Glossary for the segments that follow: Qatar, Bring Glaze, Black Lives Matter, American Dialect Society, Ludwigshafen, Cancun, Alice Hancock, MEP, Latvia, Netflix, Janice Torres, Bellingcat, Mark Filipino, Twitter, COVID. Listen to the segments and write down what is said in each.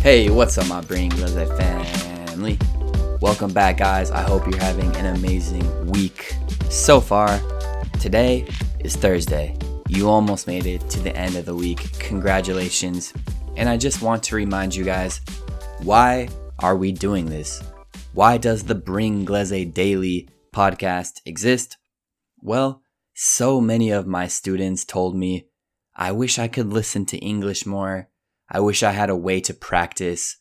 Hey, what's up my Bring Glaze family? Welcome back guys, I hope you're having an amazing week so far. Today is Thursday. You almost made it to the end of the week, congratulations. And I just want to remind you guys, why are we doing this? Why does the Bring Glaze Daily podcast exist? Well, so many of my students told me, I wish I could listen to English more. I wish I had a way to practice,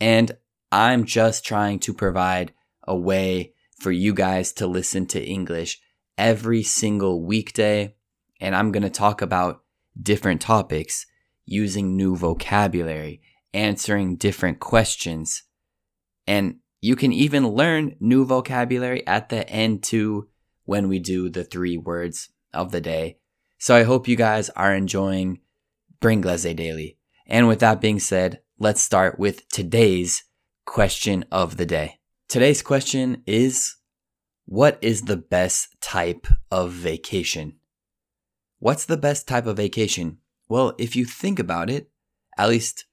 and I'm just trying to provide a way for you guys to listen to English every single weekday, and I'm going to talk about different topics, using new vocabulary, answering different questions, and you can even learn new vocabulary at the end too when we do the 3 words of the day. So I hope you guys are enjoying Bring Glaze Daily. And with that being said, let's start with today's question of the day. Today's question is, what is the best type of vacation? What's the best type of vacation? Well, if you think about it, at least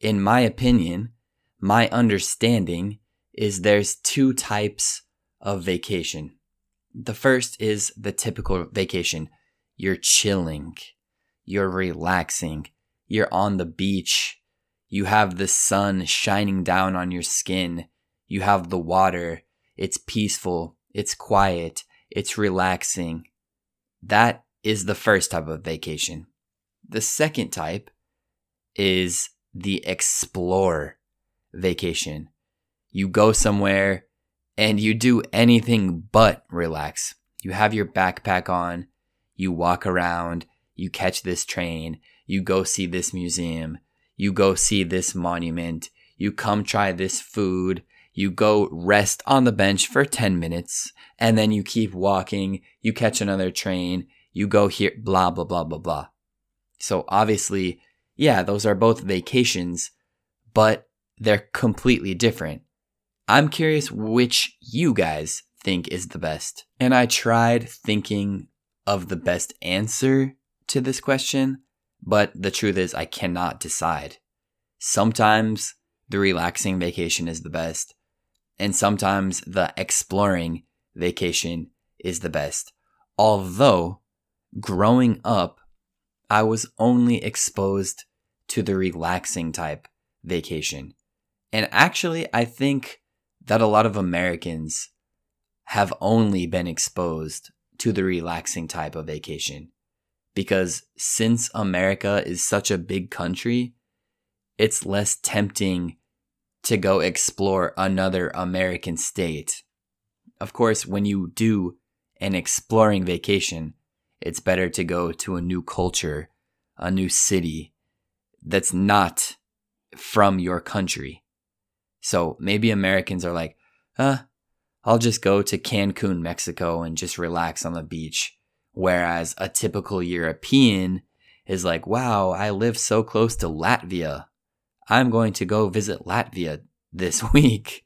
in my opinion, my understanding is there's 2 types of vacation. The first is the typical vacation. You're chilling, you're relaxing. You're on the beach, you have the sun shining down on your skin, you have the water, it's peaceful, it's quiet, it's relaxing. That is the first type of vacation. The second type is the explore vacation. You go somewhere and you do anything but relax. You have your backpack on, you walk around, you catch this train, you go see this museum, you go see this monument, you come try this food, you go rest on the bench for 10 minutes, and then you keep walking, you catch another train, you go here, blah, blah, blah, blah, blah. So obviously, yeah, those are both vacations, but they're completely different. I'm curious which you guys think is the best. And I tried thinking of the best answer to this question, but the truth is I cannot decide. Sometimes the relaxing vacation is the best, and sometimes the exploring vacation is the best. Although, growing up, I was only exposed to the relaxing type vacation. And actually, I think that a lot of Americans have only been exposed to the relaxing type of vacation. Because since America is such a big country, it's less tempting to go explore another American state. Of course, when you do an exploring vacation, it's better to go to a new culture, a new city that's not from your country. So maybe Americans are like, I'll just go to Cancun, Mexico, and just relax on the beach. Whereas a typical European is like, wow, I live so close to Latvia. I'm going to go visit Latvia this week.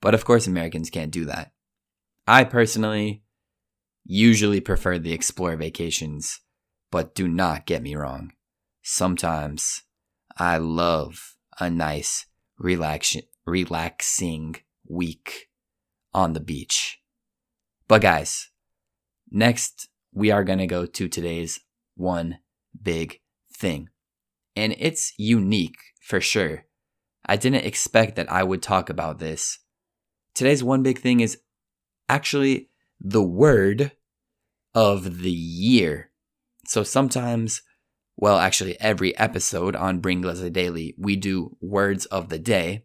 But of course, Americans can't do that. I personally usually prefer the explore vacations, but do not get me wrong. Sometimes I love a nice relaxing week on the beach. But guys, next we are going to go to today's one big thing. And it's unique for sure. I didn't expect that I would talk about this. Today's one big thing is actually the word of the year. So sometimes, well, actually every episode on Bring Glaze Daily, we do words of the day.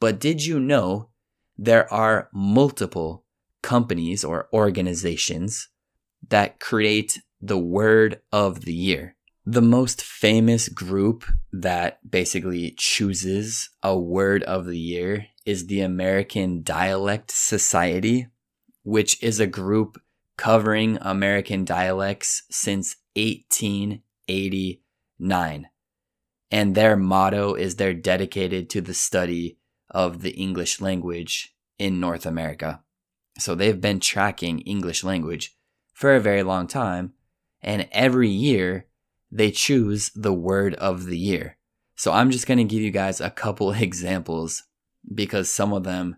But did you know there are multiple companies or organizations that create the word of the year? The most famous group that basically chooses a word of the year is the American Dialect Society, which is a group covering American dialects since 1889. And their motto is they're dedicated to the study of the English language in North America. So they've been tracking English language for a very long time, and every year they choose the word of the year. So I'm just going to give you guys a couple examples because some of them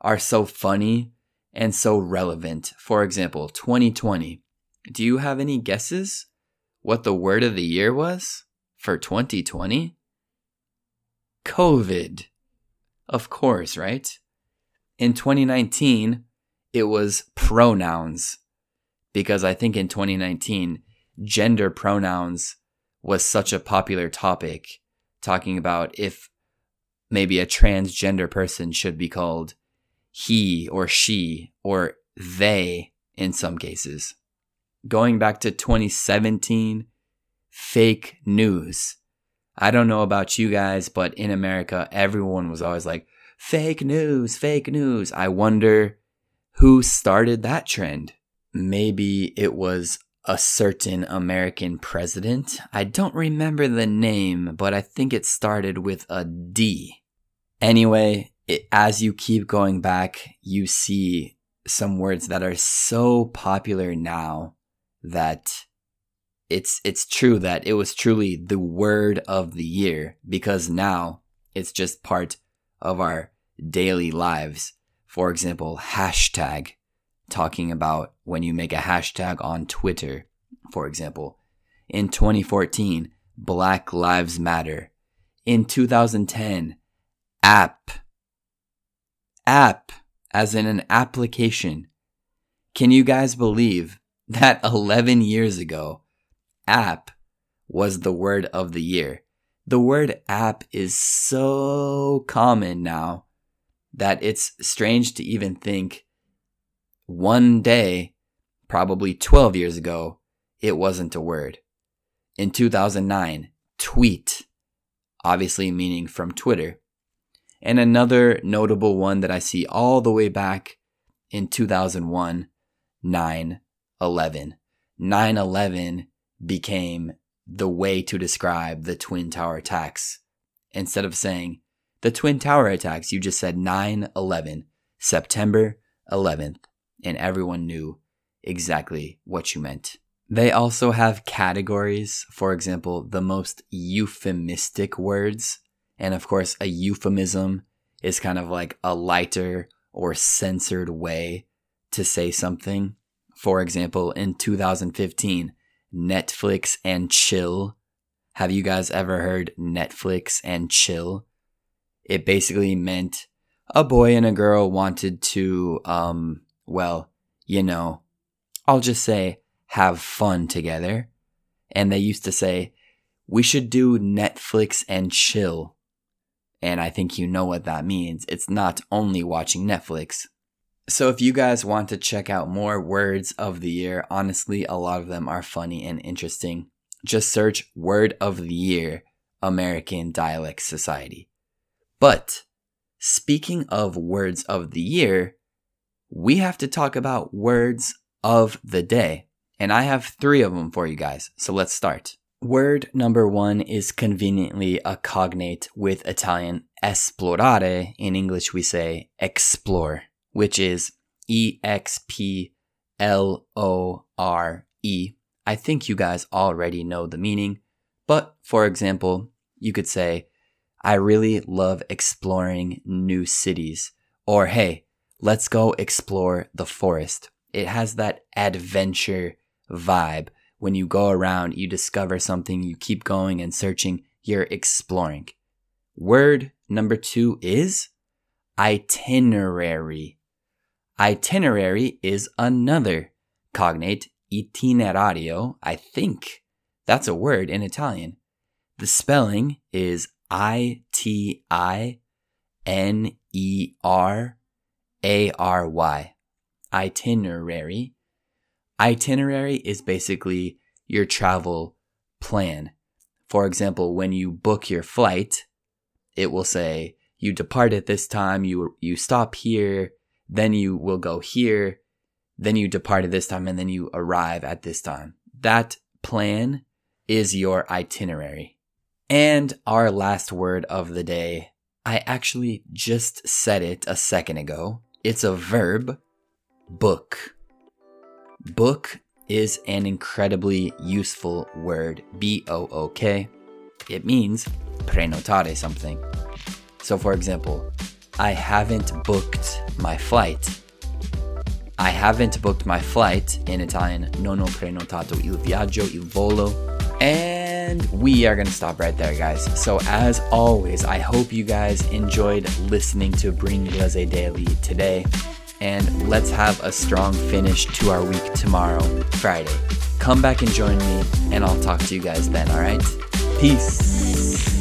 are so funny and so relevant. For example, 2020. Do you have any guesses what the word of the year was for 2020? COVID. Of course, right? In 2019, it was pronouns, because I think in 2019, gender pronouns was such a popular topic, talking about if maybe a transgender person should be called he or she or they in some cases. Going back to 2017, fake news. I don't know about you guys, but in America, everyone was always like, fake news, fake news. I wonder who started that trend. Maybe it was a certain American president. I don't remember the name, but I think it started with a D. Anyway, as you keep going back, you see some words that are so popular now that it's true that it was truly the word of the year, because now it's just part of our daily lives. For example, hashtag, talking about when you make a hashtag on Twitter, for example. In 2014, Black Lives Matter. In 2010, app. App, as in an application. Can you guys believe that 11 years ago, app was the word of the year? The word app is so common now that it's strange to even think one day, probably 12 years ago, it wasn't a word. In 2009, tweet, obviously meaning from Twitter. And another notable one that I see all the way back in 2001, 9/11. 9/11 became the way to describe the Twin Tower attacks. Instead of saying the Twin Tower attacks, you just said 9/11, September 11th, and everyone knew exactly what you meant. They also have categories, for example, the most euphemistic words. And of course, a euphemism is kind of like a lighter or censored way to say something. For example, in 2015, Netflix and chill. Have you guys ever heard Netflix and chill? It basically meant a boy and a girl wanted to, I'll just say have fun together. And they used to say, we should do Netflix and chill. And I think you know what that means. It's not only watching Netflix. So if you guys want to check out more words of the year, honestly, a lot of them are funny and interesting. Just search Word of the Year, American Dialect Society. But speaking of words of the year, we have to talk about words of the day. And I have three of them for you guys. So let's start. Word number one is conveniently a cognate with Italian esplorare. In English, we say explore, which is E-X-P-L-O-R-E. I think you guys already know the meaning, but for example, you could say, I really love exploring new cities, or hey, let's go explore the forest. It has that adventure vibe. When you go around, you discover something, you keep going and searching, you're exploring. Word number two is itinerary. Itinerary is another cognate, itinerario. I think that's a word in Italian. The spelling is I-T-I-N-E-R-A-R-Y. Itinerary. Itinerary is basically your travel plan. For example, when you book your flight, it will say, you depart at this time, you stop here, then you will go here, then you depart at this time, and then you arrive at this time. That plan is your itinerary. And our last word of the day, I actually just said it a second ago. It's a verb, book. Book is an incredibly useful word, B-O-O-K. It means prenotare something. So for example, I haven't booked my flight. I haven't booked my flight. In Italian, non ho prenotato il viaggio, il volo. And we are going to stop right there, guys. So as always, I hope you guys enjoyed listening to Bring Glaze Daily today. And let's have a strong finish to our week tomorrow, Friday. Come back and join me, and I'll talk to you guys then, all right? Peace.